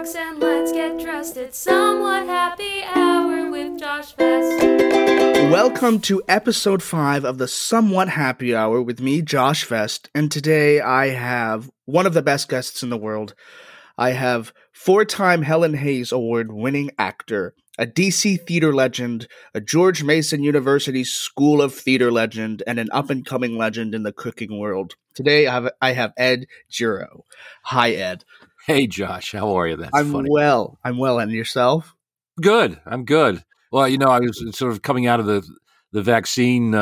drunks and let's get dressed. It's somewhat happy hour with Josh Fest. Welcome to episode 5 of the Somewhat Happy Hour with me, Josh Fest. And today I have one of the best guests in the world. I have four-time Helen Hayes Award-winning actor, a DC theater legend, a George Mason University School of Theater legend, and an up-and-coming legend in the cooking world. Today I have Ed Gero. Hi, Ed. Hey, Josh. How are you? I'm well. I'm well. And yourself? Good. I'm good. Well, you know, I was sort of coming out of the vaccine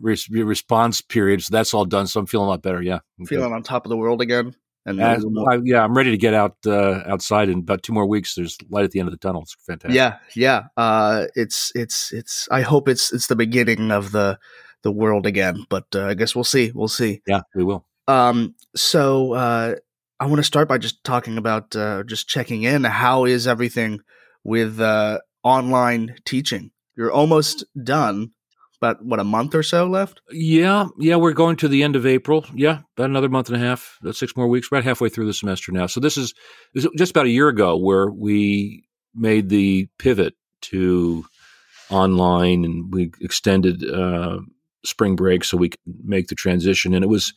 response period, so that's all done, so I'm feeling a lot better, yeah. I'm feeling good. On top of the world again? And I'm ready to get outside in about 2 more weeks. There's light at the end of the tunnel. It's fantastic. Yeah. It's. I hope it's the beginning of the world again. But I guess we'll see. Yeah, we will. So I want to start by just talking about just checking in. How is everything with online teaching? You're almost done. About a month or so left? Yeah, we're going to the end of April. Yeah, about another month and a half, 6 more weeks, right halfway through the semester now. So this is just about a year ago where we made the pivot to online, and we extended spring break so we could make the transition. And it was,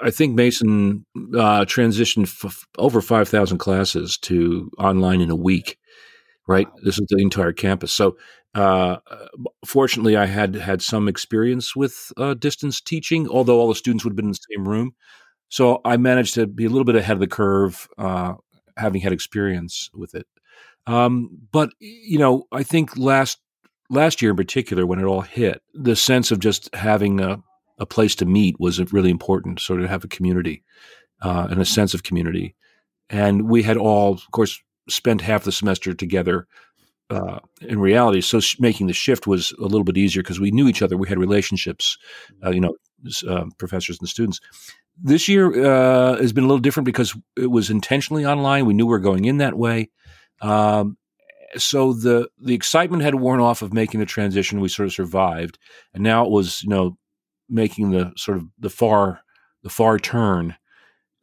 I think Mason transitioned over 5,000 classes to online in a week, right? Wow. This is the entire campus. So fortunately, I had some experience with distance teaching, although all the students would have been in the same room. So I managed to be a little bit ahead of the curve, having had experience with it. But, you know, I think last year in particular, when it all hit, the sense of just having a place to meet was really important, sort of have a community and a sense of community. And we had all, of course, spent half the semester together in reality, so making the shift was a little bit easier because we knew each other. We had relationships, professors and students. This year has been a little different because it was intentionally online. We knew we were going in that way. So the excitement had worn off of making the transition. We sort of survived. And now it was, you know, making the sort of the far turn.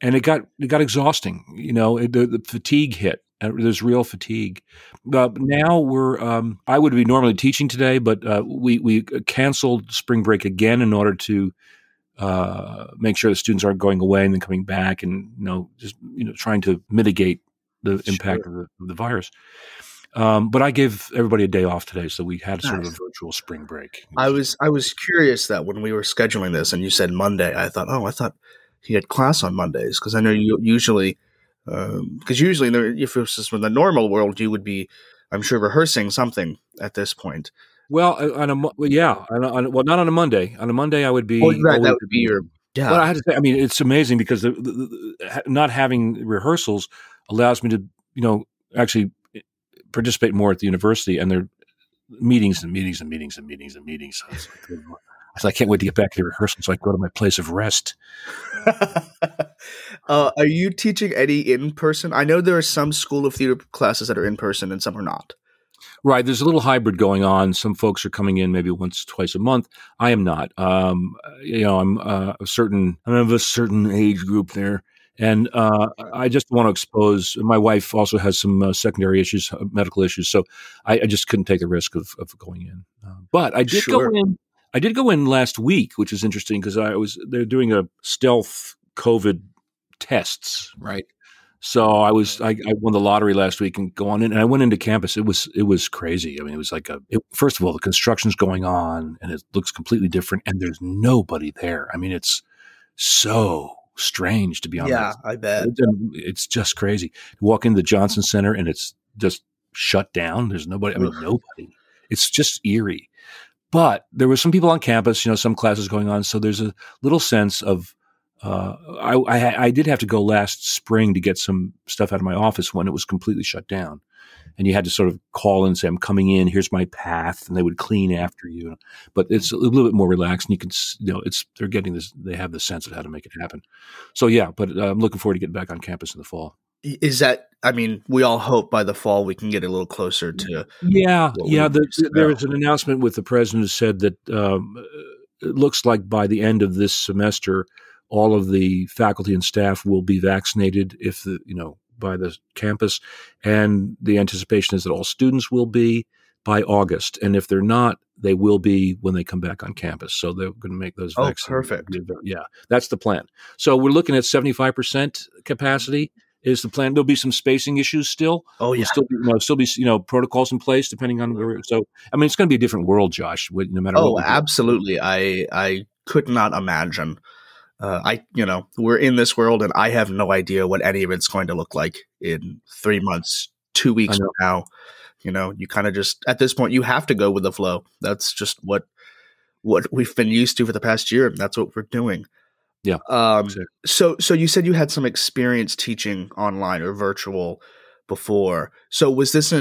And it got exhausting. You know, the fatigue hit. There's real fatigue. Now we're I would be normally teaching today, but we canceled spring break again in order to make sure the students aren't going away and then coming back, and trying to mitigate the impact of the virus. But I gave everybody a day off today, so we had sort of a virtual spring break. I was curious that when we were scheduling this, and you said Monday, I thought he had class on Mondays because I know you usually. Because usually, if it was from the normal world, you would be, I'm sure, rehearsing something at this point. Well, not on a Monday. On a Monday, I would be. Oh, right, that would be your. Yeah. Well, I had to say, I mean, it's amazing because the not having rehearsals allows me to, actually participate more at the university, and their meetings. So I can't wait to get back to rehearsal so I can go to my place of rest. Are you teaching any in person? I know there are some School of Theater classes that are in person and some are not. Right. There's a little hybrid going on. Some folks are coming in maybe once, twice a month. I am not. I'm of a certain age group there. And I just want to expose. My wife also has some secondary issues, medical issues. So I just couldn't take the risk of going in. But I did go in. I did go in last week, which is interesting because they're doing a stealth COVID tests, right? So I won the lottery last week and go on in, and I went into campus. It was crazy. I mean, it was first of all, the construction's going on and it looks completely different, and there's nobody there. I mean, it's so strange to be honest. Yeah, I bet it's just crazy. You walk into the Johnson Center and it's just shut down. There's nobody. I mean, nobody. It's just eerie. But there were some people on campus, some classes going on. So there's a little sense of, I did have to go last spring to get some stuff out of my office when it was completely shut down. And you had to sort of call and say, I'm coming in, here's my path. And they would clean after you. But it's a little bit more relaxed and you can, they're getting this, they have the sense of how to make it happen. So yeah, but I'm looking forward to getting back on campus in the fall. Is that, I mean, we all hope by the fall we can get a little closer to. Yeah. Yeah. There was an announcement with the president who said that it looks like by the end of this semester, all of the faculty and staff will be vaccinated if by the campus, and the anticipation is that all students will be by August, and if they're not, they will be when they come back on campus. So they're going to make those vaccines. Oh, perfect. Yeah, that's the plan. So we're looking at 75% capacity is the plan. There'll be some spacing issues still. Oh, yeah. There'll still be protocols in place depending on the. So, I mean, it's going to be a different world, Josh, no matter what. Oh, absolutely. I could not imagine. We're in this world, and I have no idea what any of it's going to look like in 3 months, 2 weeks from now. You know, you kind of just, at this point, you have to go with the flow. That's just what we've been used to for the past year, and that's what we're doing. Yeah. Exactly. So you said you had some experience teaching online or virtual before. So was this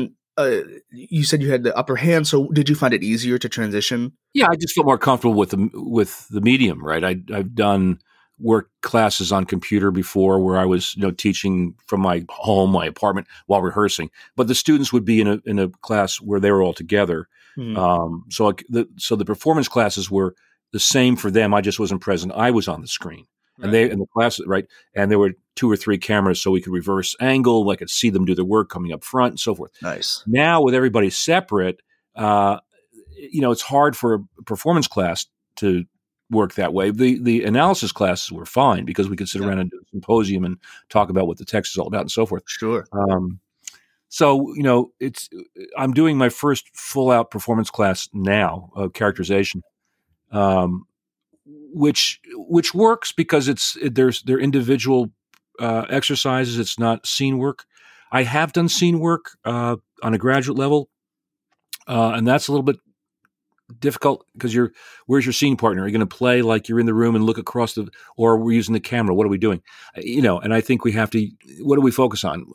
you said you had the upper hand. So did you find it easier to transition? Yeah, I just felt more comfortable with the medium, right? I've done work classes on computer before where I was, teaching from my home, my apartment, while rehearsing. But the students would be in a class where they were all together. Mm. So the performance classes were the same for them. I just wasn't present. I was on the screen, and they in the class, right? And there were 2 or 3 cameras, so we could reverse angle. I could see them do their work coming up front and so forth. Nice. Now with everybody separate, it's hard for a performance class to work that way. The analysis classes were fine because we could sit around and do a symposium and talk about what the text is all about and so forth. Sure. I'm doing my first full out performance class now of characterization, which works because they're individual exercises. It's not scene work. I have done scene work on a graduate level, and that's a little bit difficult because where's your scene partner? Are you going to play like you're in the room and look across or we're using the camera? What are we doing? And I think we have to, what do we focus on?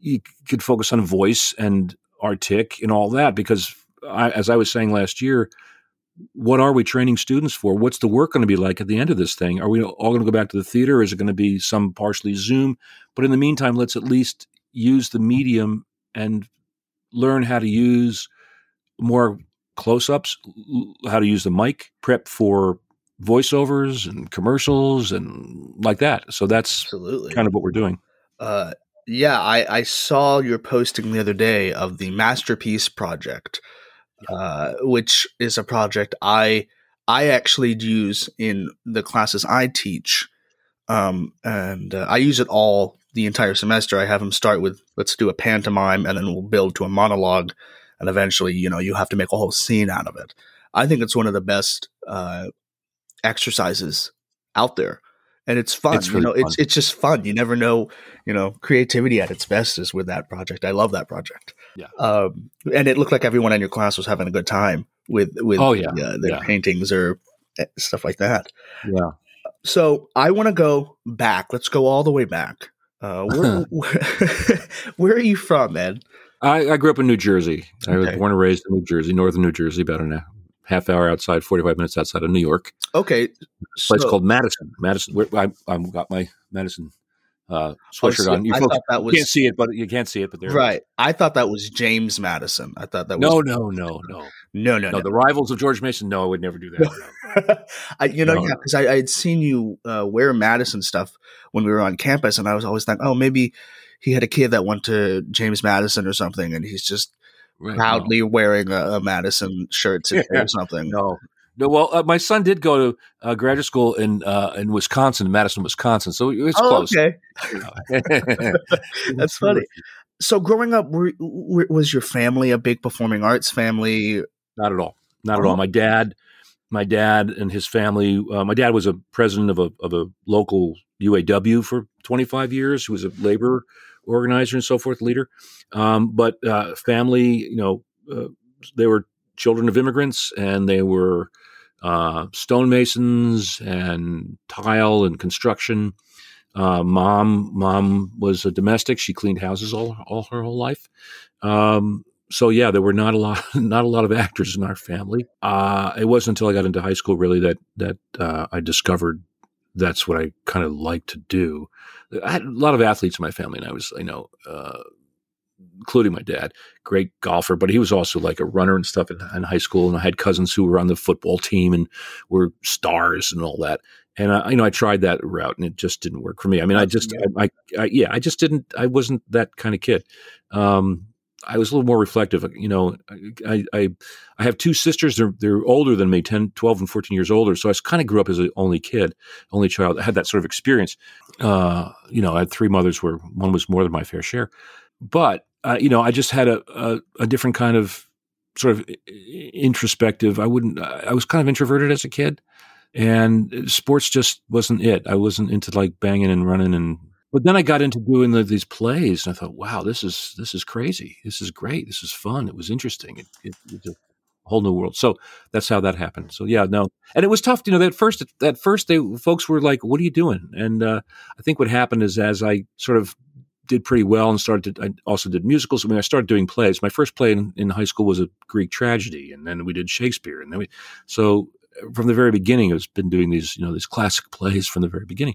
You could focus on voice and artic and all that, because as I was saying last year, what are we training students for? What's the work going to be like at the end of this thing? Are we all going to go back to the theater? Or is it going to be some partially Zoom? But in the meantime, let's at least use the medium and learn how to use more close-ups, how to use the mic, prep for voiceovers and commercials and like that. So that's kind of what we're doing. I saw your posting the other day of the Masterpiece Project. Which is a project I actually use in the classes I teach. I use it all the entire semester. I have them start with, let's do a pantomime, and then we'll build to a monologue. And eventually, you have to make a whole scene out of it. I think it's one of the best exercises out there. And it's fun. It's really fun. It's just fun. You never know, creativity at its best is with that project. I love that project. Yeah. And it looked like everyone in your class was having a good time with their paintings or stuff like that. Yeah. So I want to go back. Let's go all the way back. Where are you from, Ed? I grew up in New Jersey. I was born and raised in New Jersey, northern New Jersey, about an hour. Half hour outside, 45 minutes outside of New York. Okay. Place called Madison. Madison. I've got my Madison sweatshirt on. You can't see it, but there. Right. I thought that was James Madison. I thought that was. No. The rivals of George Mason. No, I would never do that. Because I had seen you wear Madison stuff when we were on campus, and I was always thinking, oh, maybe he had a kid that went to James Madison or something, and he's just proudly wearing a Madison shirt today or something. No. Well, my son did go to graduate school in Wisconsin, Madison, Wisconsin. So it's close. Okay, that's funny. So, growing up, was your family a big performing arts family? Not at all. My dad and his family. My dad was a president of a local UAW for 25 years. He was a labor organizer and so forth, leader. But family, they were children of immigrants, and they were stonemasons and tile and construction. Mom was a domestic. She cleaned houses all her whole life. There were not a lot of actors in our family. It wasn't until I got into high school really that I discovered that's what I kind of like to do. I had a lot of athletes in my family, and I was, including my dad, great golfer, but he was also like a runner and stuff in high school. And I had cousins who were on the football team and were stars and all that. And I tried that route, and it just didn't work for me. I mean, I just didn't. I wasn't that kind of kid. I was a little more reflective. You know, I have two sisters. They're older than me, 10, 12, and 14 years older. So I kind of grew up as an only child. I had that sort of experience. I had three mothers where one was more than my fair share. But, I just had a different kind of sort of introspective. I was kind of introverted as a kid, and sports just wasn't it. I wasn't into like banging and running and. But then I got into doing these plays, and I thought, wow, this is crazy. This is great. This is fun. It was interesting. It's a whole new world. So that's how that happened. So yeah, no. And it was tough. You know, at first folks were like, what are you doing? And I think what happened is as I sort of did pretty well and I also did musicals. I mean, I started doing plays. My first play in high school was a Greek tragedy, and then we did Shakespeare. And then so from the very beginning, I've been doing these, these classic plays from the very beginning.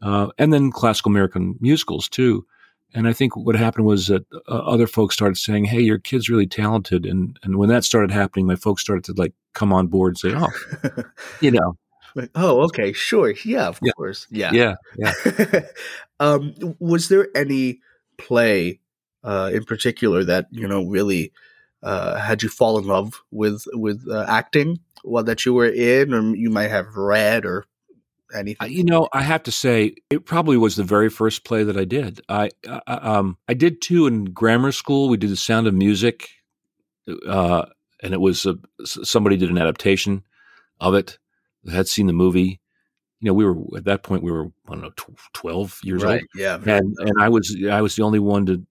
And then classical American musicals too. And I think what happened was that other folks started saying, hey, your kid's really talented. And when that started happening, my folks started to like come on board and say, oh, Like, oh, okay, sure. Yeah, of course. Yeah. Yeah. Was there any play in particular that, really had you fall in love with acting while that you were in, or you might have read or anything? I have to say it probably was the very first play that I did. I did two in grammar school. We did The Sound of Music, and it was somebody did an adaptation of it that had seen the movie. We were I don't know 12 years old. Yeah, and I was the only one to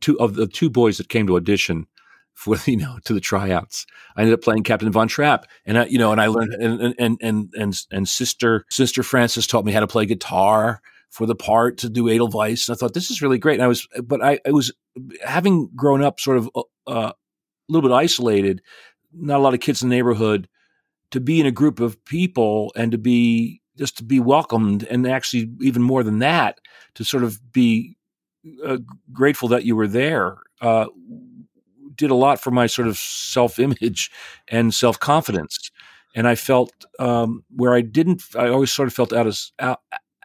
two of the two boys that came to audition for to the tryouts. I ended up playing Captain Von Trapp, and I learned and Sister Frances taught me how to play guitar for the part to do Edelweiss. And I thought this is really great. And I was having grown up sort of a little bit isolated, not a lot of kids in the neighborhood, to be in a group of people and to be welcomed, and actually even more than that, to sort of be grateful that you were there. Did a lot for my sort of self-image and self-confidence. And I felt I always sort of felt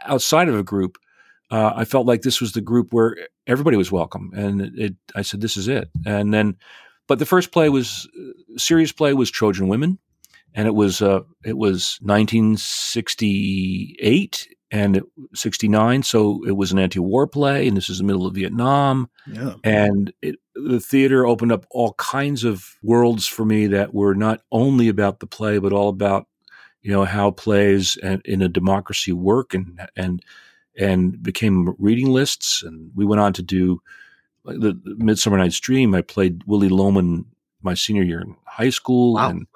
outside of a group. I felt like this was the group where everybody was welcome. And I said, this is it. And then, but the first play was Trojan Women. And it was 1968 and 69. So it was an anti-war play, and this is the middle of Vietnam. Yeah. And the theater opened up all kinds of worlds for me that were not only about the play, but all about, how plays in a democracy work, and became reading lists. And we went on to do the Midsummer Night's Dream. I played Willie Loman my senior year in high school. Wow. And,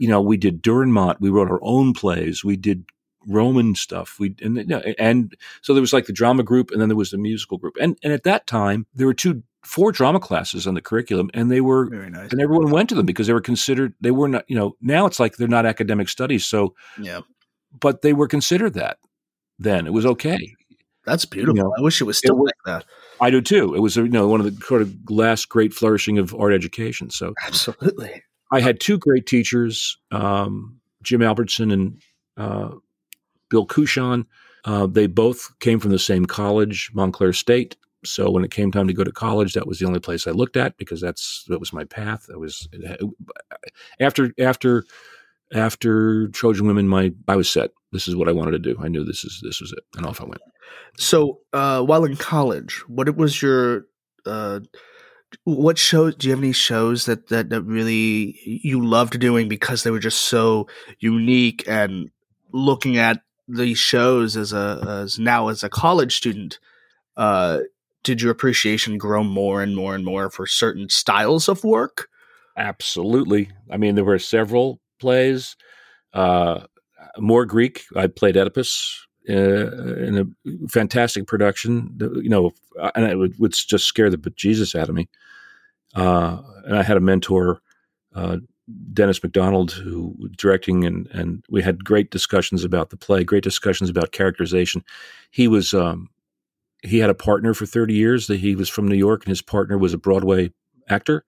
we did Durnmont. We wrote our own plays. We did Roman stuff. And so there was like the drama group, and then there was the musical group. And at that time, there were four drama classes on the curriculum, and they were very nice. And everyone went to them because they were considered. They were not. Now it's like they're not academic studies. So yeah, but they were considered that. Then it was okay. That's beautiful. I wish it was still like that. I do too. It was one of the sort of last great flourishing of art education. So absolutely. I had two great teachers, Jim Albertson and Bill Cushon. They both came from the same college, Montclair State. So when it came time to go to college, that was the only place I looked at, because that was my path. After Trojan Women, I was set. This is what I wanted to do. I knew this was it, and off I went. So while in college, what was your what shows? Do you have any shows that really you loved doing because they were just so unique? And looking at these shows as a college student, did your appreciation grow more and more and more for certain styles of work? Absolutely. I mean, there were several plays. More Greek. I played Oedipus in a fantastic production, and it would just scare the bejesus out of me. And I had a mentor, Dennis McDonald, who was directing, and we had great discussions about the play, great discussions about characterization. He had a partner for 30 years. That he was from New York, and his partner was a Broadway actor.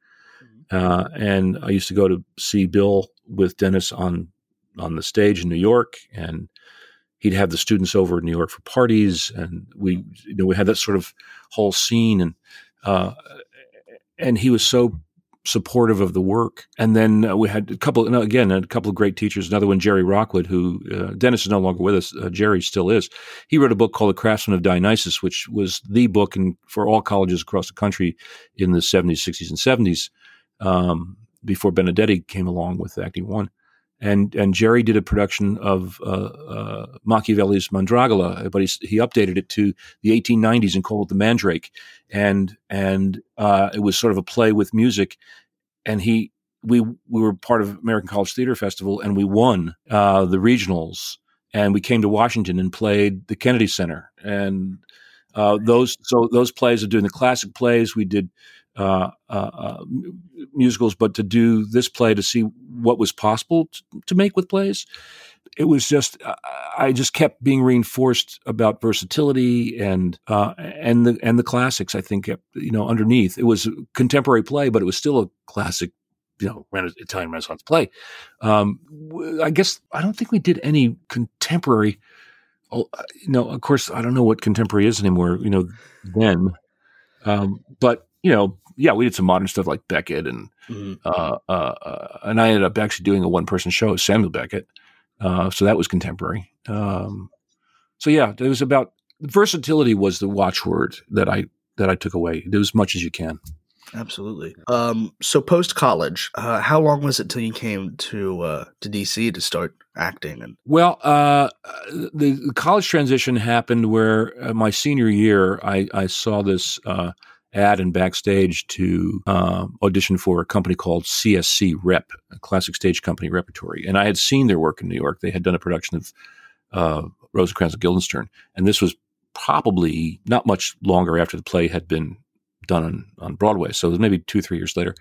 And I used to go to see Bill with Dennis on the stage in New York, and he'd have the students over in New York for parties, and we had that sort of whole scene, and he was so supportive of the work. And then we had a couple of great teachers. Another one, Jerry Rockwood, who Dennis is no longer with us. Jerry still is. He wrote a book called The Craftsman of Dionysus, which was the book for all colleges across the country in the 70s, 60s, and 70s, before Benedetti came along with Acting One. And Jerry did a production of Machiavelli's Mandragola, but he updated it to the 1890s and called it The Mandrake, and it was sort of a play with music. And we were part of American College Theater Festival, and we won the regionals, and we came to Washington and played the Kennedy Center, and those plays of doing the classic plays we did. Musicals, but to do this play, to see what was possible to make with plays, it was just I just kept being reinforced about versatility and the classics. I think underneath it was a contemporary play, but it was still a classic, Italian Renaissance play. I guess I don't think we did any contemporary. Of course I don't know what contemporary is anymore. Then, but. We did some modern stuff like Beckett, and I ended up actually doing a one-person show with Samuel Beckett, so that was contemporary. It was about versatility was the watchword that I took away. Do as much as you can. Absolutely. So post college, how long was it till you came to DC to start acting? The college transition happened where my senior year I saw this. Ad and backstage to audition for a company called CSC Rep, a classic stage company repertory. And I had seen their work in New York. They had done a production of Rosencrantz and Guildenstern. And this was probably not much longer after the play had been done on Broadway. So it was maybe 2-3 years later.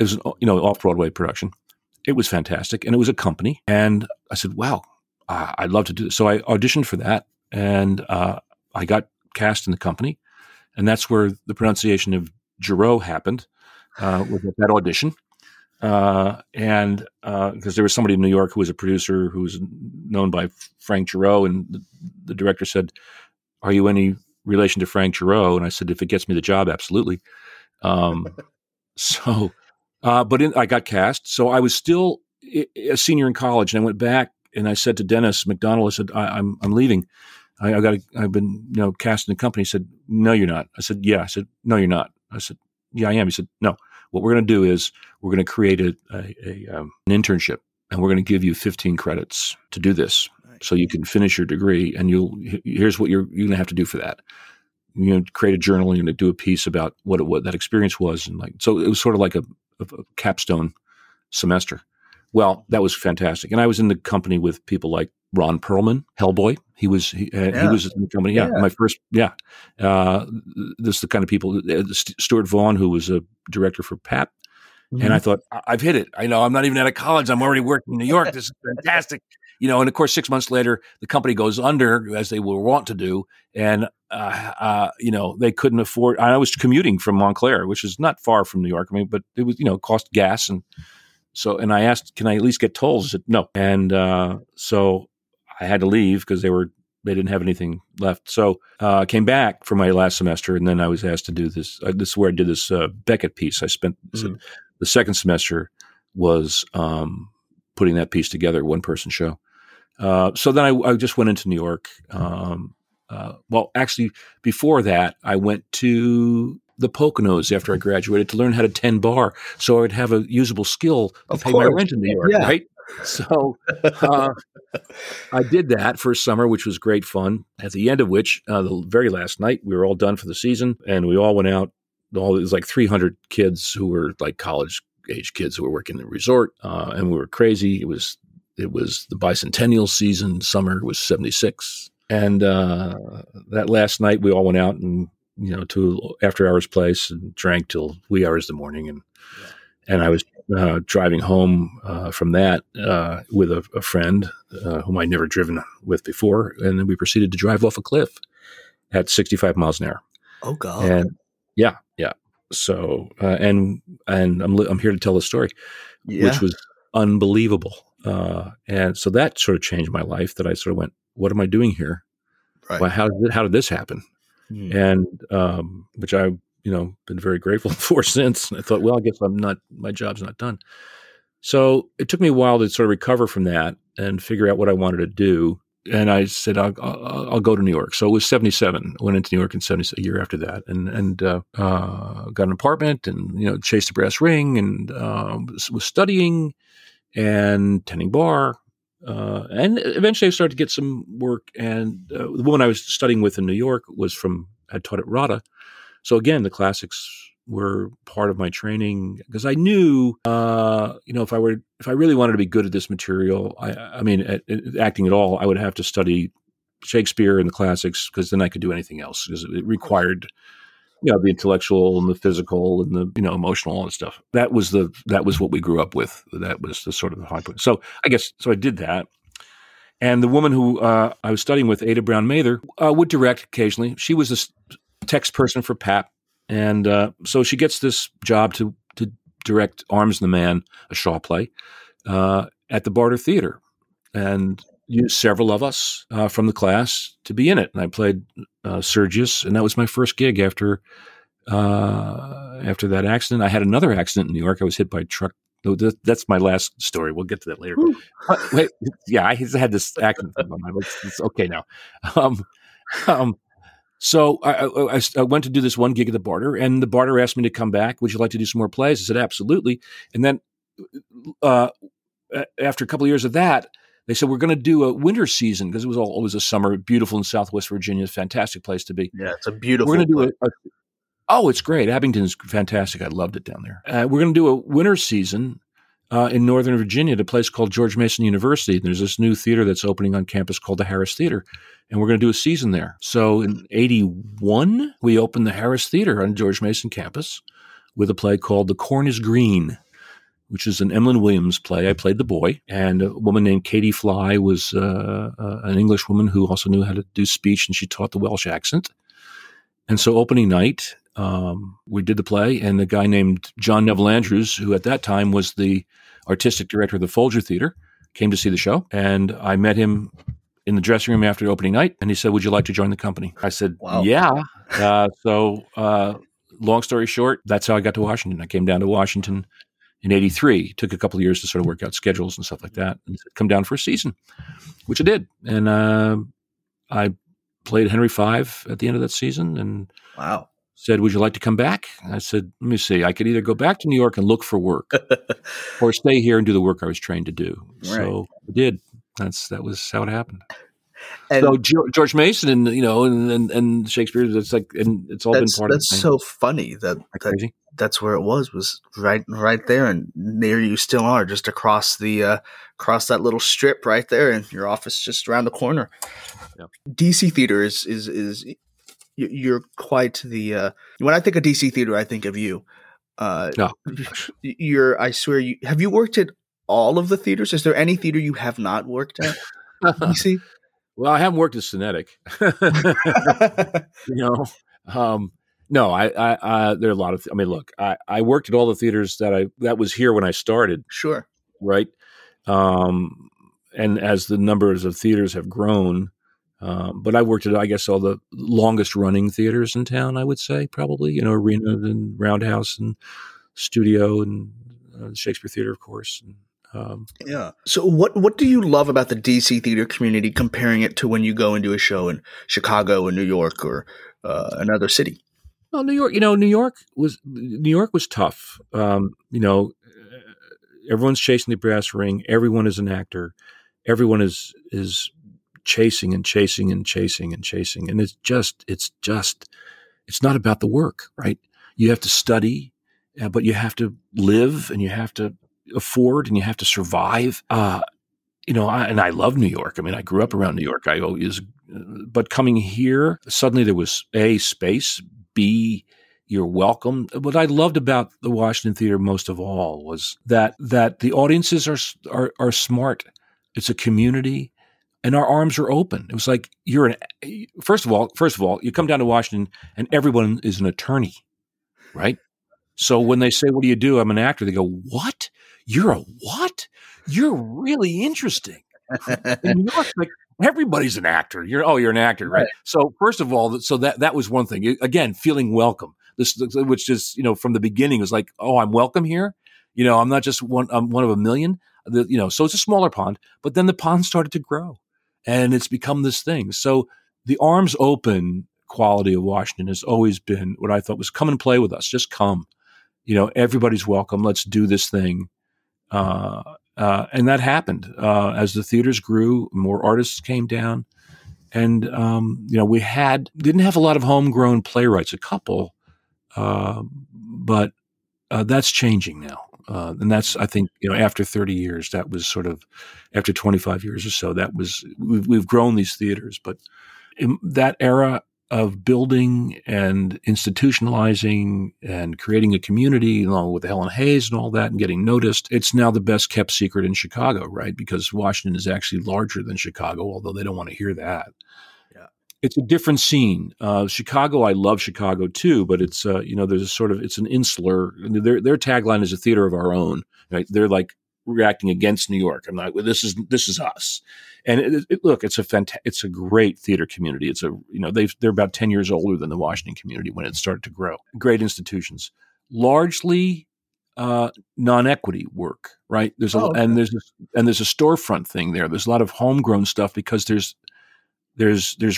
It was an off-Broadway production. It was fantastic. And it was a company. And I said, wow, I'd love to do this. So I auditioned for that. And I got cast in the company. And that's where the pronunciation of Gero happened, was at that audition. And because there was somebody in New York who was a producer who was known by Frank Giroux, and the director said, "Are you any relation to Frank Giroux?" And I said, "If it gets me the job, absolutely." I got cast. So I was still a senior in college, and I went back and I said to Dennis McDonald, I said, I'm leaving. I've been, cast in the company. He said, "No, you're not." I said, "Yeah." I said, "No, you're not." I said, "Yeah, I am." He said, "No, what we're going to do is we're going to create an internship, and we're going to give you 15 credits to do this. Right. So you can finish your degree, and here's what you're going to have to do for that. Create a journal, and you're going to do a piece about what that experience was." And so it was sort of like a capstone semester. Well, that was fantastic. And I was in the company with people like Ron Perlman, Hellboy. He was in the company. This is the kind of people, Stuart Vaughn, who was a director for PAP. Mm-hmm. And I thought, I've hit it. I know I'm not even out of college. I'm already working in New York. This is fantastic. And of course, 6 months later, the company goes under, as they will want to do. And, they couldn't afford, I was commuting from Montclair, which is not far from New York. But it was, cost gas and I asked, "Can I at least get tolls?" I said, "No." And so I had to leave because they didn't have anything left. So I came back for my last semester, and then I was asked to do this. This is where I did this Beckett piece. I spent the second semester was putting that piece together, one-person show. So then I just went into New York. Actually, before that, I went to the Poconos after I graduated to learn how to tend bar, so I would have a usable skill to pay my rent in New York, right? So I did that for a summer, which was great fun, at the end of which, the very last night, we were all done for the season, and we all went out. It was like 300 kids who were like college-age kids who were working in the resort, and we were crazy. It was the bicentennial season. Summer was 76. And that last night, we all went out and to after hours place and drank till wee hours in the morning. And I was driving home from that with a friend whom I'd never driven with before. And then we proceeded to drive off a cliff at 65 miles an hour. Oh God. And yeah. So, and I'm here to tell the story, which was unbelievable. And so that sort of changed my life, that I sort of went, what am I doing here? Right. Well, how did this happen? Mm. And which I, been very grateful for since. And I thought, well, I guess my job's not done. So it took me a while to sort of recover from that and figure out what I wanted to do. And I said, I'll go to New York. So it was 77. Went into New York in 77, a year after that, and got an apartment and, chased the brass ring and was studying and tending bar. And eventually I started to get some work. And the woman I was studying with in New York had taught at RADA. So again, the classics were part of my training because I knew, if I really wanted to be good at this material, at acting at all, I would have to study Shakespeare and the classics, because then I could do anything else, because it required, the intellectual and the physical and the, emotional, all that stuff. That was what we grew up with. That was the sort of the high point. So I did that. And the woman who I was studying with, Ada Brown Mather, would direct occasionally. She was a text person for PAP. And so she gets this job to direct Arms and the Man, a Shaw play, at the Barter Theater, and used several of us from the class to be in it. And I played Sergius, and that was my first gig after that accident. I had another accident in New York. I was hit by a truck. That's my last story. We'll get to that later. Wait, yeah, I had this accident. It's okay now. So I went to do this one gig at the Barter, and the Barter asked me to come back. Would you like to do some more plays? I said, absolutely. And then after a couple of years of that, they said, we're going to do a winter season, because it was always a summer, beautiful in Southwest Virginia, fantastic place to be. Yeah, it's a beautiful place. We're going to do oh, it's great. Abington's fantastic. I loved it down there. We're going to do a winter season in Northern Virginia at a place called George Mason University. And there's this new theater that's opening on campus called the Harris Theater, and we're going to do a season there. So in 81, we opened the Harris Theater on George Mason campus with a play called The Corn is Green, which is an Emlyn Williams play. I played the boy, and a woman named Katie Fly was an English woman who also knew how to do speech, and she taught the Welsh accent. And so opening night, we did the play, and a guy named John Neville Andrews, who at that time was the artistic director of the Folger Theater, came to see the show. And I met him in the dressing room after opening night, and he said, would you like to join the company? I said, wow. Yeah. Long story short, that's how I got to Washington. I came down to Washington in 83. Took a couple of years to sort of work out schedules and stuff like that, and said, come down for a season, which I did. And I played Henry V at the end of that season. And wow. Said, would you like to come back? And I said, let me see. I could either go back to New York and look for work or stay here and do the work I was trained to do. Right. So I did. That was how it happened. And so George Mason and, and Shakespeare, it's all been part of it. That's so funny. That's where it was right there. And there you still are, just across across that little strip right there. And your office just around the corner. Yep. DC Theater is you're quite the when I think of DC Theater, I think of you. No. I swear you have you worked at all of the theaters? Is there any theater you have not worked at? DC? Well, I haven't worked at Synetic. No, I there are a lot of look, I worked at all the theaters that was here when I started. Sure. Right. And as the numbers of theaters have grown, but I worked at, I guess, all the longest running theaters in town, I would say, probably, Arena and Roundhouse and Studio and Shakespeare Theater, of course. And, yeah. So what do you love about the DC theater community, comparing it to when you go and do a show in Chicago and New York or another city? Well, New York was tough. Everyone's chasing the brass ring. Everyone is an actor. Everyone is chasing and chasing and chasing and chasing. And it's just, it's not about the work, right? You have to study, but you have to live and you have to afford and you have to survive. And I love New York. I grew up around New York. But coming here, suddenly there was A, space, B, you're welcome. What I loved about the Washington Theater most of all was that the audiences are smart. It's a community. And our arms are open. It was like first of all, you come down to Washington and everyone is an attorney, right? So when they say, what do you do? I'm an actor. They go, what? you're a what? You're really interesting. And like, everybody's an actor. You're an actor, right? So first of all, so that was one thing. Again, feeling welcome. This, which is, from the beginning was like, oh, I'm welcome here. I'm not just one. I'm one of a million. So it's a smaller pond. But then the pond started to grow, and it's become this thing. So the arms open quality of Washington has always been what I thought was come and play with us. Just come. Everybody's welcome. Let's do this thing. And that happened as the theaters grew, more artists came down. And, we didn't have a lot of homegrown playwrights, a couple, but that's changing now. And that's, I think, after 30 years, that was sort of, after 25 years or so, that was, we've grown these theaters. But in that era of building and institutionalizing and creating a community along with Helen Hayes and all that and getting noticed, it's now the best kept secret in Chicago, right? Because Washington is actually larger than Chicago, although they don't want to hear that. Yeah. It's a different scene. Chicago, I love Chicago too, but it's, there's a sort of, it's an insular, their tagline is a theater of our own, right? They're like reacting against New York. I'm like, well, this is us. And look, it's a great theater community. It's a, they're about 10 years older than the Washington community when it started to grow. Great institutions, largely non-equity work, right? There's a storefront thing there. There's a lot of homegrown stuff because there's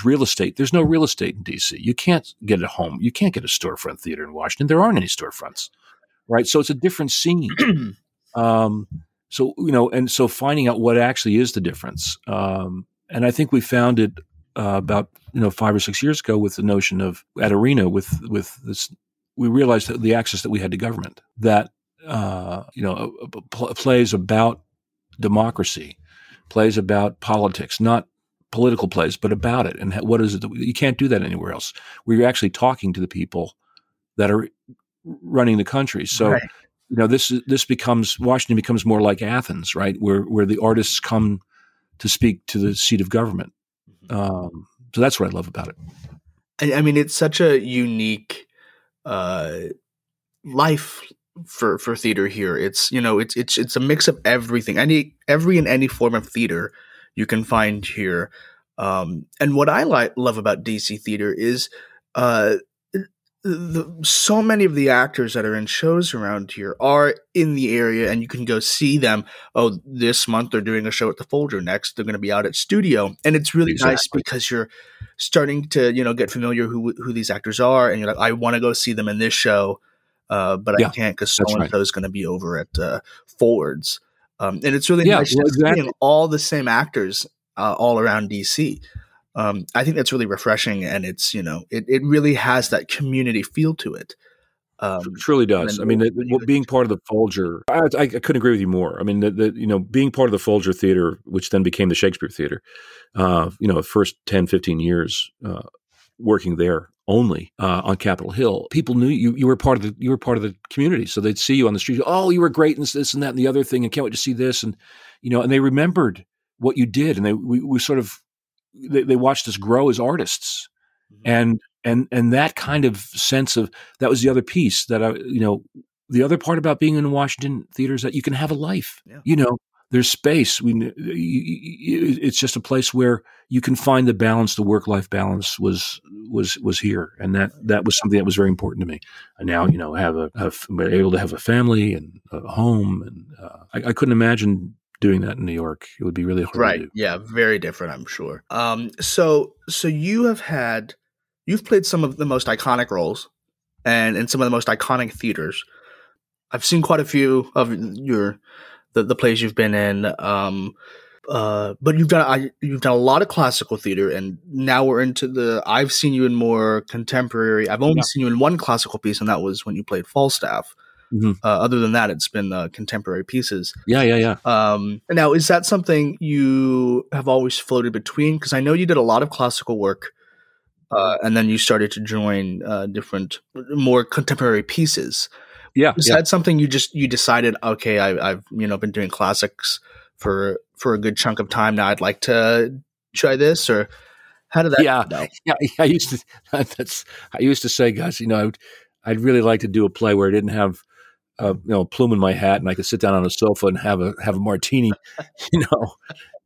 real estate. There's no real estate in DC. You can't get a home. You can't get a storefront theater in Washington. There aren't any storefronts, right? So it's a different scene. So, and so finding out what actually is the difference. And I think we found it about, 5 or 6 years ago with the notion of at Arena with this, we realized that the access that we had to government, that, plays about democracy, plays about politics, not political plays, but about it. And what is it that you can't do that anywhere else. We're actually talking to the people that are running the country. So. Right. Washington becomes more like Athens, right? Where the artists come to speak to the seat of government. So that's what I love about it. I mean, it's such a unique life for theater here. It's, it's a mix of everything. Every form of theater you can find here. And what I love about DC theater is, so many of the actors that are in shows around here are in the area, and you can go see them. Oh, this month they're doing a show at the Folger. Next, they're going to be out at Studio, and it's really nice because you're starting to get familiar who these actors are, and you're like, I want to go see them in this show, but I can't because so and so is going to be over at Ford's. And it's really nice seeing all the same actors all around DC. I think that's really refreshing, and it's it really has that community feel to it. It truly does. I mean, being part of the Folger, I couldn't agree with you more. I mean, being part of the Folger Theater, which then became the Shakespeare Theater, the first 10, 15 years working there only on Capitol Hill, people knew you were part of the community, so they'd see you on the street. Oh, you were great in this and that and the other thing, and can't wait to see this, and and they remembered what you did, and we sort of. They watched us grow as artists, and that kind of sense of that was the other piece that the other part about being in Washington theater is that you can have a life. Yeah. There's space. It's just a place where you can find the balance. The work-life balance was here, and that was something that was very important to me. And now able to have a family and a home, and I couldn't imagine. Doing that in New York, it would be really hard. Right. To do. Yeah. Very different, I'm sure. So you've played some of the most iconic roles and in some of the most iconic theaters. I've seen quite a few of the plays you've been in. But you've done a lot of classical theater, and now we're into I've seen you in more contemporary. I've only seen you in one classical piece, and that was when you played Falstaff. Mm-hmm. Other than that, it's been contemporary pieces. Yeah. Now, is that something you have always floated between? Because I know you did a lot of classical work, and then you started to join different, more contemporary pieces. Yeah. Is that something you decided? Okay, I've been doing classics for a good chunk of time now. I'd like to try this, or how did that? Yeah. I used to say, guys, I'd really like to do a play where I didn't have plume in my hat, and I could sit down on a sofa and have a martini,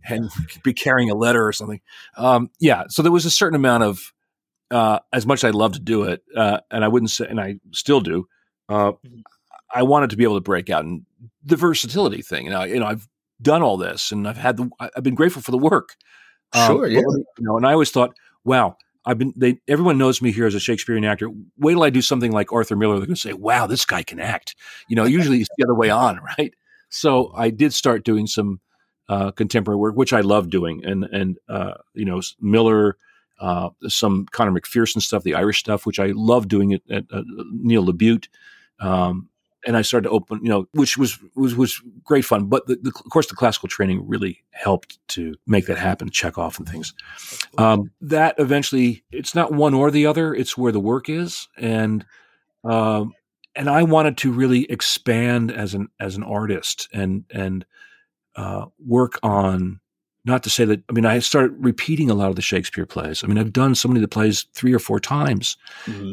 and be carrying a letter or something. So there was a certain amount of, as much as I love to do it, and I wouldn't say, and I still do, I wanted to be able to break out, and the versatility thing. And I've done all this, and I've been grateful for the work. And I always thought, wow, everyone knows me here as a Shakespearean actor. Wait till I do something like Arthur Miller. They're going to say, wow, this guy can act. Usually it's the other way on, right? So I did start doing some contemporary work, which I love doing. And Miller, some Conor McPherson stuff, the Irish stuff, which I love doing at Neil LaBute. And I started to open, which was great fun. But of course, the classical training really helped to make that happen, check off and things. That eventually, it's not one or the other. It's where the work is, and I wanted to really expand as an artist and work on. Not to say that, I started repeating a lot of the Shakespeare plays. I've done so many of the plays 3 or 4 times,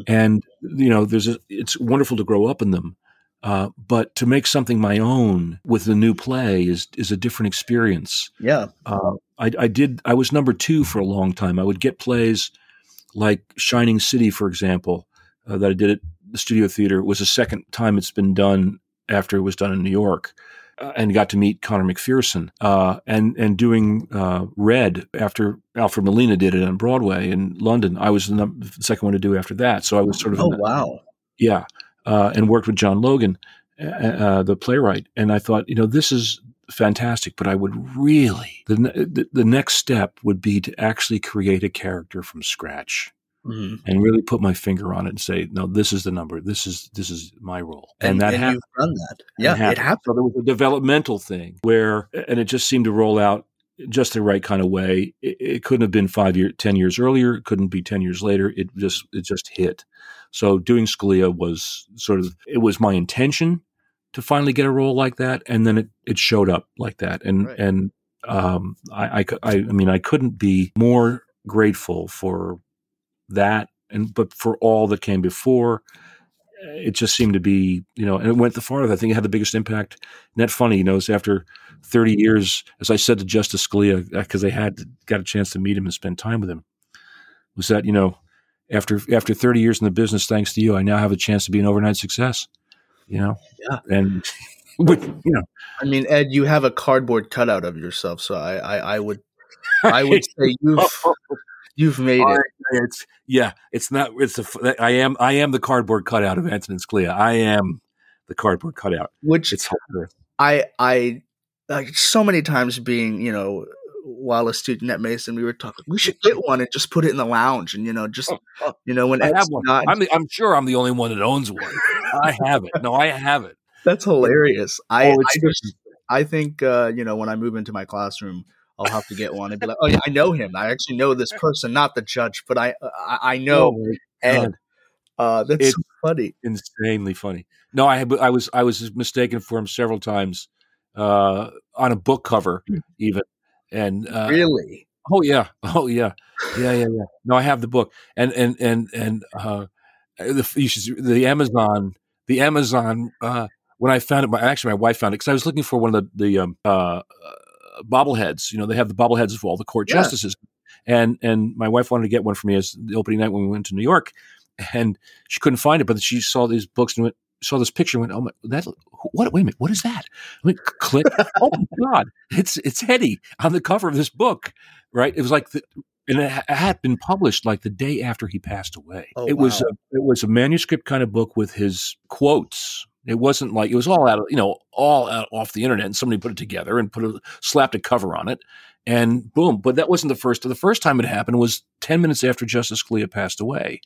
and it's wonderful to grow up in them. But to make something my own with the new play is a different experience. Yeah. I was number 2 for a long time. I would get plays like Shining City, for example, that I did at the Studio Theater. It was the second time it's been done after it was done in New York, and got to meet Conor McPherson, and doing Red after Alfred Molina did it on Broadway in London. I was the second one to do after that. So I was sort of, yeah. And worked with John Logan, the playwright. And I thought, this is fantastic, but I would really, the next step would be to actually create a character from scratch and really put my finger on it and say, no, this is the number. This is my role. And that happened. You've done that. Yeah, it happened. So there was a developmental thing and it just seemed to roll out just the right kind of way. It couldn't have been 10 years earlier. It couldn't be 10 years later. It just hit. So doing Scalia was it was my intention to finally get a role like that. And then it showed up like that. I couldn't be more grateful for that. But for all that came before, it just seemed to be, and it went the farthest. I think it had the biggest impact. And that's funny, it's after 30 years, as I said to Justice Scalia, because I got a chance to meet him and spend time with him, was that, after 30 years in the business, thanks to you, I now have a chance to be an overnight success, Yeah. And, Ed, you have a cardboard cutout of yourself. So I would say you've made it. I am the cardboard cutout of Antonin Scalia. I am the cardboard cutout. Which it's hilarious. I like so many times being, while a student at Mason, we were talking, we should get one and just put it in the lounge. And, when Ed's not. I'm sure I'm the only one that owns one. I have it. No, I have it. That's hilarious. I think, when I move into my classroom, I'll have to get one and be like, oh, yeah, I know him. I actually know this person, not the judge, but I know. And that's so funny. Insanely funny. No, I was mistaken for him several times on a book cover even. And really? Oh yeah. No, I have the book. And the Amazon when I found it, my wife found it because I was looking for one of the bobbleheads. They have the bobbleheads of all the court justices, and my wife wanted to get one for me as the opening night when we went to New York, and she couldn't find it. But she saw these books and saw this picture and went, "Oh my! Wait a minute! What is that?" Click! Oh my God! It's Hetty on the cover of this book, right? It was like, it had been published like the day after he passed away. Oh, it was a manuscript kind of book with his quotes. It wasn't like, it was all out off the internet, and somebody put it together and slapped a cover on it, and boom. But that wasn't the first. The first time it happened was 10 minutes after Justice Scalia passed away.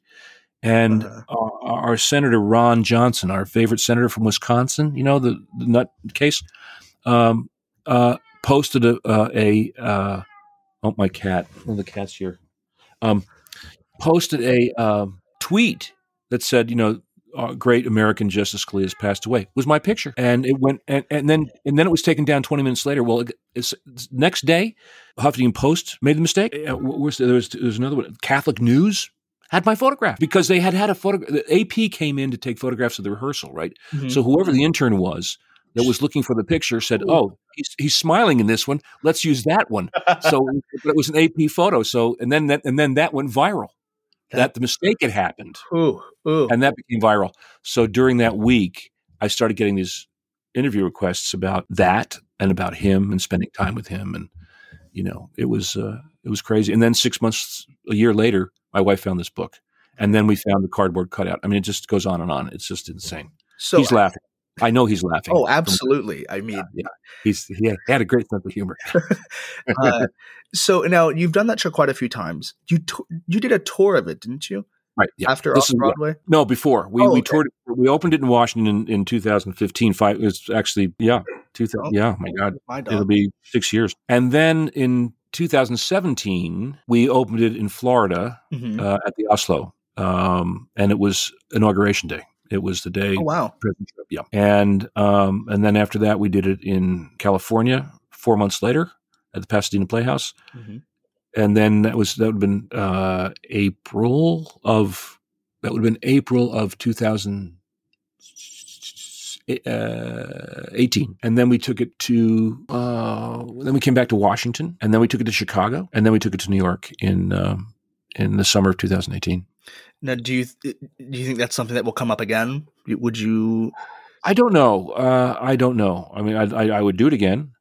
And our Senator Ron Johnson, our favorite senator from Wisconsin, the nut case, posted oh, my cat, one of the cats here, posted a tweet that said, great American Justice Scalia has passed away, was my picture. And it went, and then it was taken down 20 minutes later. Well, next day, Huffington Post made the mistake. There was another one, Catholic News had my photograph because they had a photo. The AP came in to take photographs of the rehearsal, right? Mm-hmm. So whoever the intern was that was looking for the picture said, "Oh, he's smiling in this one. Let's use that one." So it was an AP photo. So and then that went viral. That the mistake had happened. Ooh. And that became viral. So during that week, I started getting these interview requests about that and about him and spending time with him, and it was crazy. And then 6 months, a year later, my wife found this book, and then we found the cardboard cutout. I mean, it just goes on and on. It's just insane. So he's laughing. I know he's laughing. Oh, absolutely. I mean, yeah. He had a great sense of humor. So now you've done that show quite a few times. You did a tour of it, didn't you? Right. Yeah. After Off-Broadway? No, before. We toured it. We opened it in Washington in 2015. It was actually, 2000. Yeah, my God. It'll be 6 years. And then in 2017, we opened it in Florida at the Oslo. And it was Inauguration Day. It was the day. Oh, wow. Yeah. And then after that, we did it in California 4 months later at the Pasadena Playhouse. Mm-hmm. And then that would have been April of 2018. And then we took it to then we came back to Washington, and then we took it to Chicago, and then we took it to New York in the summer of 2018. Now, do you think that's something that will come up again? Would you? I don't know. I mean, I would do it again.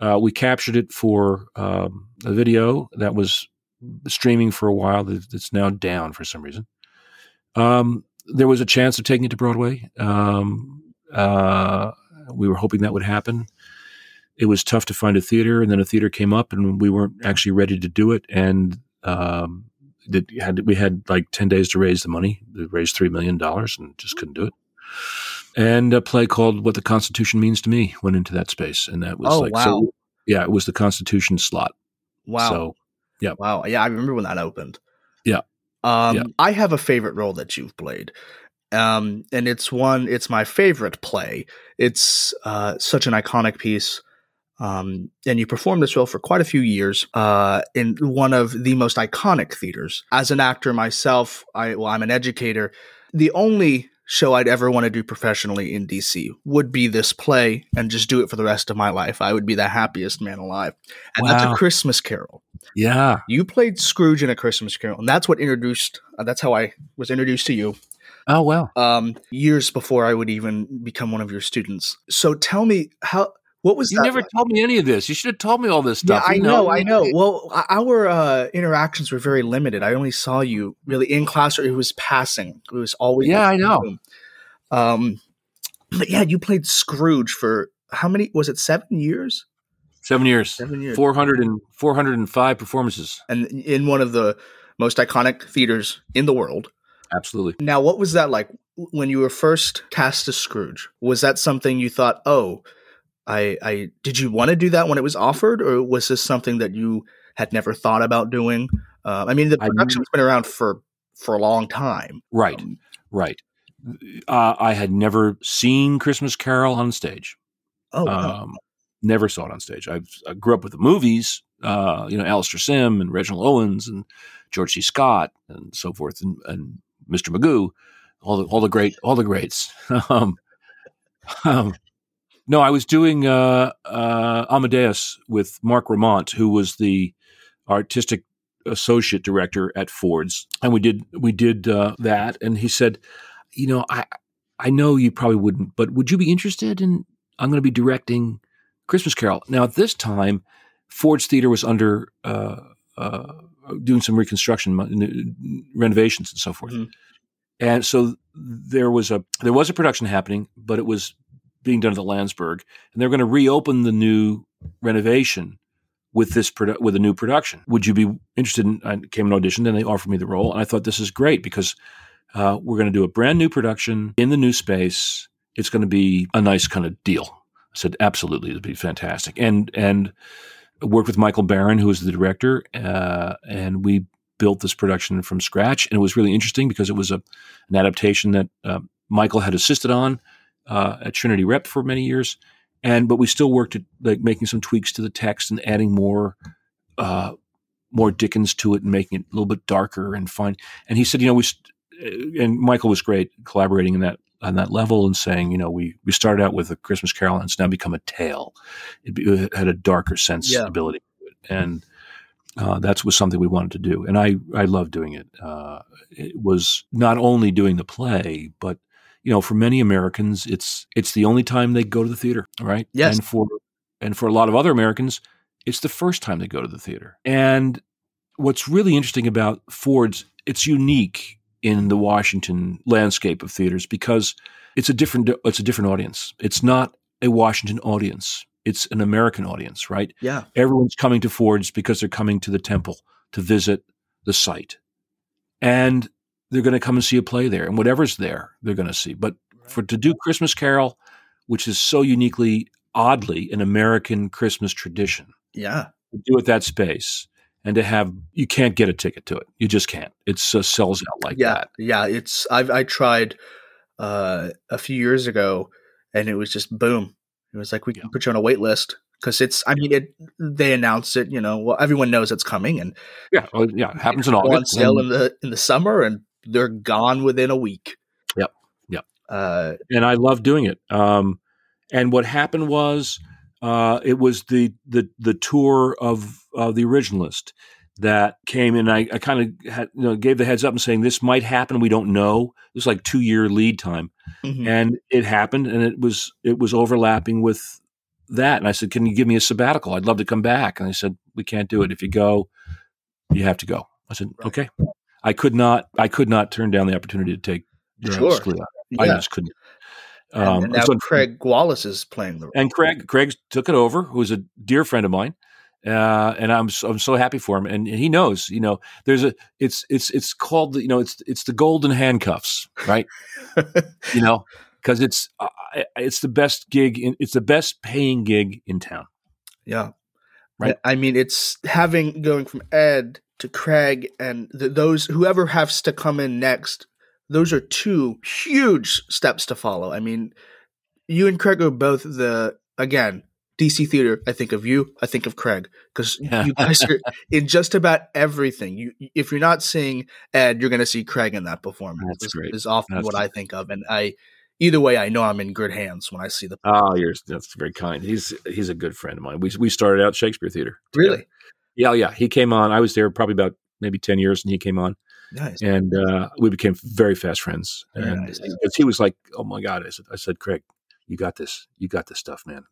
We captured it for a video that was streaming for a while. It's now down for some reason. There was a chance of taking it to Broadway. We were hoping that would happen. It was tough to find a theater, and then a theater came up, and we weren't actually ready to do it. And we had like 10 days to raise the money. We raised $3 million and just couldn't do it. And a play called What the Constitution Means to Me went into that space. And that was it was the Constitution slot. Wow. So, yeah. Wow. Yeah. I remember when that opened. Yeah. I have a favorite role that you've played. And it's my favorite play. It's such an iconic piece. And you performed this role for quite a few years in one of the most iconic theaters. As an actor myself, I'm an educator. The only show I'd ever want to do professionally in DC would be this play, and just do it for the rest of my life. I would be the happiest man alive. And That's A Christmas Carol. Yeah. You played Scrooge in A Christmas Carol, and that's what introduced that's how I was introduced to you. Oh, wow. Years before I would even become one of your students. So tell me what was you that? You never told me any of this. You should have told me all this stuff. Yeah, I know. Well, our interactions were very limited. I only saw you really in class, or it was passing. It was always. Yeah, I know. But yeah, you played Scrooge for how many? Was it 7 years? 7 years. 7 years. 405 performances. And in one of the most iconic theaters in the world. Absolutely. Now, what was that like when you were first cast as Scrooge? Was that something you thought, I did you want to do that when it was offered, or was this something that you had never thought about doing? I mean, the production's been around for a long time. Right, right. I had never seen Christmas Carol on stage. Oh, wow. Never saw it on stage. I grew up with the movies, Alistair Sim and Reginald Owens and George C. Scott and so forth, and Mr. Magoo, all the greats. No, I was doing Amadeus with Mark Ramont, who was the artistic associate director at Ford's, and we did that. And he said, I know you probably wouldn't, but would you be interested in? I'm going to be directing Christmas Carol. Now, at this time, Ford's Theater was under doing some reconstruction, renovations, and so forth, and so there was a production happening, but it was being done at the Landsberg, and they're going to reopen the new renovation with with a new production. Would you be interested in? I came and auditioned, and they offered me the role, and I thought this is great because we're going to do a brand new production in the new space. It's going to be a nice kind of deal. I said, absolutely, it'd be fantastic. And I worked with Michael Barron, who was the director, and we built this production from scratch, and it was really interesting because it was an adaptation that Michael had assisted on. At Trinity Rep for many years, but we still worked at making some tweaks to the text and adding more more Dickens to it and making it a little bit darker and fun. And he said, you know, and Michael was great collaborating in that, on that level, and saying, you know, we started out with A Christmas Carol and it's now become a tale. It had a darker sensibility to it. And that was something we wanted to do. And I loved doing it. It was not only doing the play, but, you know, for many Americans, it's the only time they go to the theater, right? Yes. And for a lot of other Americans, it's the first time they go to the theater. And what's really interesting about Ford's, it's unique in the Washington landscape of theaters because it's a different audience. It's not a Washington audience. It's an American audience, right? Yeah. Everyone's coming to Ford's because they're coming to the temple to visit the site. And they're going to come and see a play there. And whatever's there, they're going to see. But to do Christmas Carol, which is so uniquely, oddly, an American Christmas tradition. Yeah. To do it that space and to have – you can't get a ticket to it. You just can't. It sells out like that. Yeah. It's – I tried a few years ago and it was just boom. It was like, we can put you on a wait list because it's, I mean, they announce it, you know, well, everyone knows it's coming. And it happens in August. On sale in the summer and they're gone within a week. Yep. Yep. And I love doing it. And what happened was it was the tour of the originalist that came in. I kind of had, you know, gave the heads up and saying, this might happen. We don't know. It was like 2-year lead time. Mm-hmm. And it happened, and it was overlapping with that. And I said, can you give me a sabbatical? I'd love to come back. And they said, we can't do it. If you go, you have to go. I said, okay. I could not turn down the opportunity to take Scalia. Yeah. I just couldn't. And now Craig Wallace is playing the role. And Craig took it over, who's a dear friend of mine. And I'm so happy for him. And he knows, you know, it's called, you know, it's the golden handcuffs, right? You know, cause it's the best gig it's the best paying gig in town. Yeah. Right. I mean, it's going from Ed to Craig and those, whoever has to come in next, those are two huge steps to follow. I mean, you and Craig are both DC theater, I think of you, I think of Craig, because you guys are in just about everything. If you're not seeing Ed, you're going to see Craig in that performance. That's great. Is often that's what great. I think of. And either way, I know I'm in good hands when I see the performance. That's very kind. He's a good friend of mine. We started out Shakespeare Theater. Together. Really? Yeah. He came on. I was there probably about maybe 10 years, and he came on. Nice. And we became very fast friends. Very and nice. He was like, oh, my God. I said, Craig, you got this. You got this stuff, man.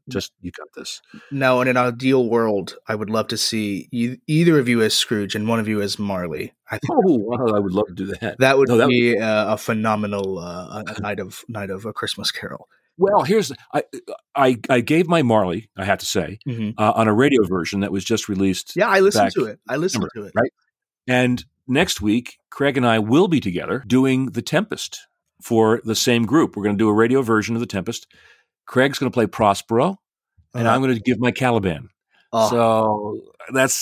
You got this. Now, in an ideal world, I would love to see either of you as Scrooge and one of you as Marley. I think I would love to do that. That would be a phenomenal night of A Christmas Carol. Well, here's I gave my Marley, I have to say, on a radio version that was just released. Yeah, I listened to it. Right? And next week, Craig and I will be together doing The Tempest. For the same group, we're going to do a radio version of The Tempest. Craig's going to play Prospero, and I'm going to give my Caliban. So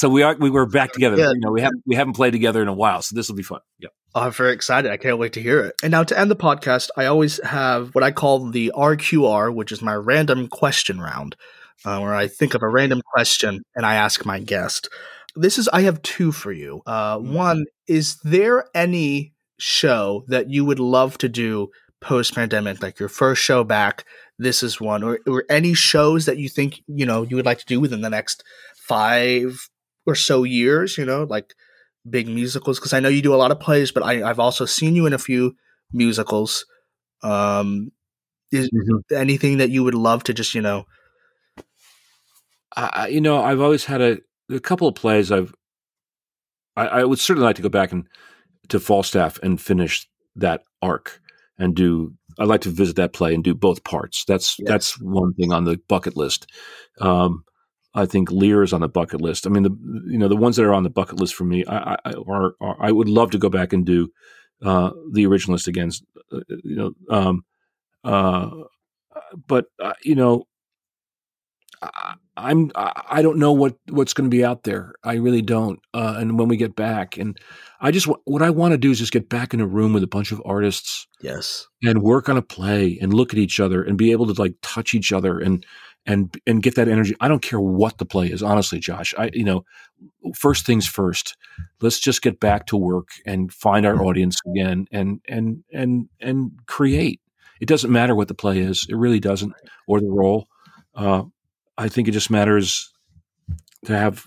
we were back together. Yeah. You know, we haven't played together in a while, so this will be fun. Yeah, I'm very excited. I can't wait to hear it. And now to end the podcast, I always have what I call the RQR, which is my random question round, where I think of a random question and I ask my guest. I have two for you. One, is there any show that you would love to do post-pandemic, like your first show back, this is one, or any shows that you think, you know, you would like to do within the next 5 or so years, you know, like big musicals? Because I know you do a lot of plays, but I've also seen you in a few musicals. Is anything that you would love to just, you know? You know, I've always had a couple of plays I would certainly like to go back to Falstaff and finish that arc and I'd like to visit that play and do both parts. That's one thing on the bucket list. I think Lear is on the bucket list. I mean, the ones that are on the bucket list for me, I would love to go back and do the originalist again, I don't know what's going to be out there. I really don't. And when we get back, and what I want to do is just get back in a room with a bunch of artists, yes, and work on a play and look at each other and be able to like touch each other and and get that energy. I don't care what the play is, honestly, Josh. First things first. Let's just get back to work and find our audience again and create. It doesn't matter what the play is. It really doesn't, or the role. I think it just matters to have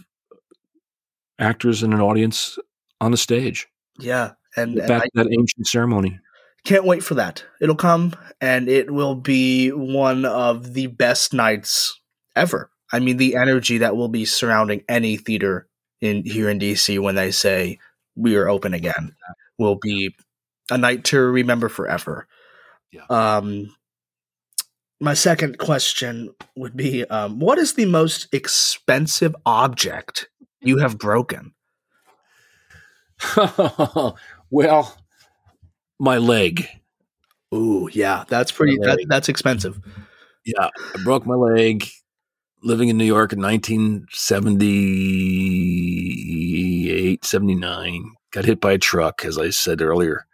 actors and an audience on the stage. Yeah. And back to that ancient ceremony. Can't wait for that. It'll come, and it will be one of the best nights ever. I mean, the energy that will be surrounding any theater here in DC when they say we are open again will be a night to remember forever. Yeah. My second question would be, what is the most expensive object you have broken? Well, my leg. Ooh, yeah, that's pretty. That's expensive. Yeah, I broke my leg living in New York in 1978, 79. Got hit by a truck, as I said earlier,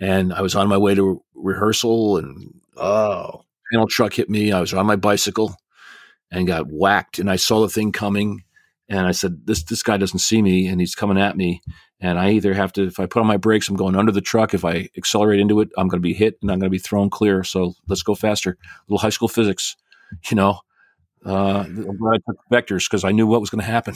and I was on my way to rehearsal, and panel truck hit me. I was on my bicycle and got whacked, and I saw the thing coming. And I said, this guy doesn't see me, and he's coming at me. And I either have to, if I put on my brakes, I'm going under the truck. If I accelerate into it, I'm going to be hit, and I'm going to be thrown clear. So let's go faster. A little high school physics, I'm glad I took vectors because I knew what was going to happen.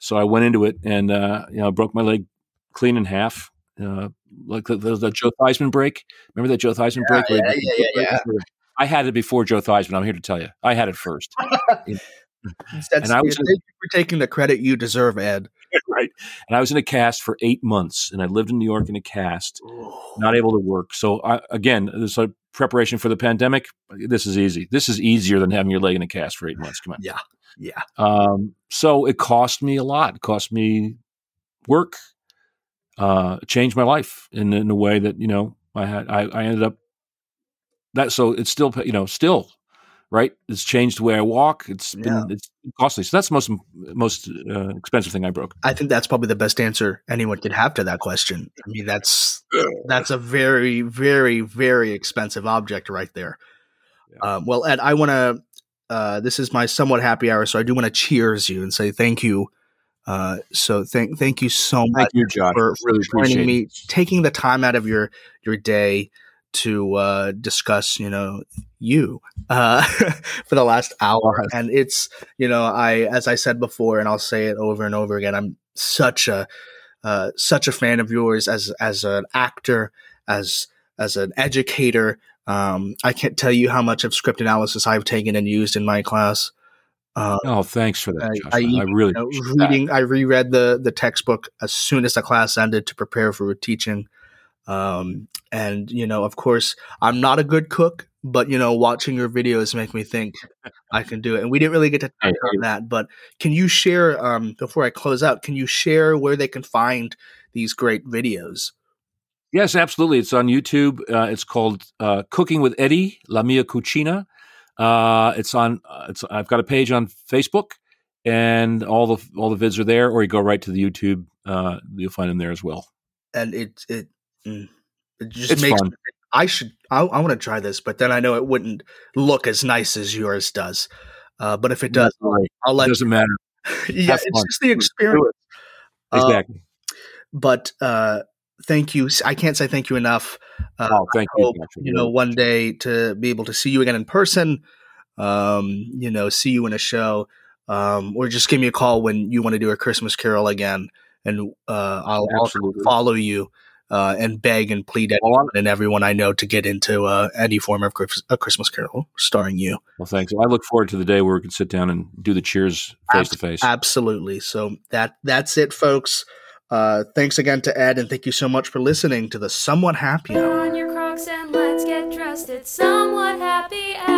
So I went into it, and I broke my leg clean in half, like the Joe Theismann break. Remember that Joe Theismann break? Yeah. I had it before Joe Theismann. I'm here to tell you, I had it first. And I was taking the credit you deserve, Ed. Right. And I was in a cast for 8 months, and I lived in New York in a cast, not able to work. So this is preparation for the pandemic. This is easy. This is easier than having your leg in a cast for 8 months. Come on. Yeah. Yeah. So it cost me a lot. It cost me work. Changed my life in a way that, I ended up that. So it's still, right? It's changed the way I walk. It's costly. So that's the most expensive thing I broke. I think that's probably the best answer anyone could have to that question. I mean, that's a very, very, very expensive object right there. Yeah. Well, Ed, I want to this is my somewhat happy hour, so I do want to cheers you and say thank you. So thank you so much for really joining me, taking the time out of your day to discuss, for the last hour. And it's, as I said before, and I'll say it over and over again, I'm such a fan of yours as an actor, as an educator. I can't tell you how much of script analysis I've taken and used in my class. Thanks for that, Josh. I really reading. That. I reread the textbook as soon as the class ended to prepare for teaching. And, of course, I'm not a good cook, but, watching your videos make me think I can do it. And we didn't really get to touch on that, but can you share, before I close out, can you share where they can find these great videos? Yes, absolutely. It's on YouTube. It's called Cooking with Eddie, La Mia Cucina. I've got a page on Facebook, and all the vids are there, or you go right to the YouTube. You'll find them there as well. And it just it's makes fun. I want to try this, but then I know it wouldn't look as nice as yours does. But if it does, right. I'll let it doesn't matter. Yeah, have it's fun. Just the experience. Exactly. But thank you. I can't say thank you enough. Thank I hope, you. One day to be able to see you again in person. See you in a show, or just give me a call when you want to do a Christmas Carol again, and I'll absolutely follow you. And beg and plead everyone and everyone I know to get into any form of A Christmas Carol starring you. Well, thanks. I look forward to the day where we can sit down and do the cheers face to face. Absolutely. So that's it, folks. Thanks again to Ed, and thank you so much for listening to the Somewhat Happy Hour. Put on your Crocs and let's get dressed. It's Somewhat Happy Hour.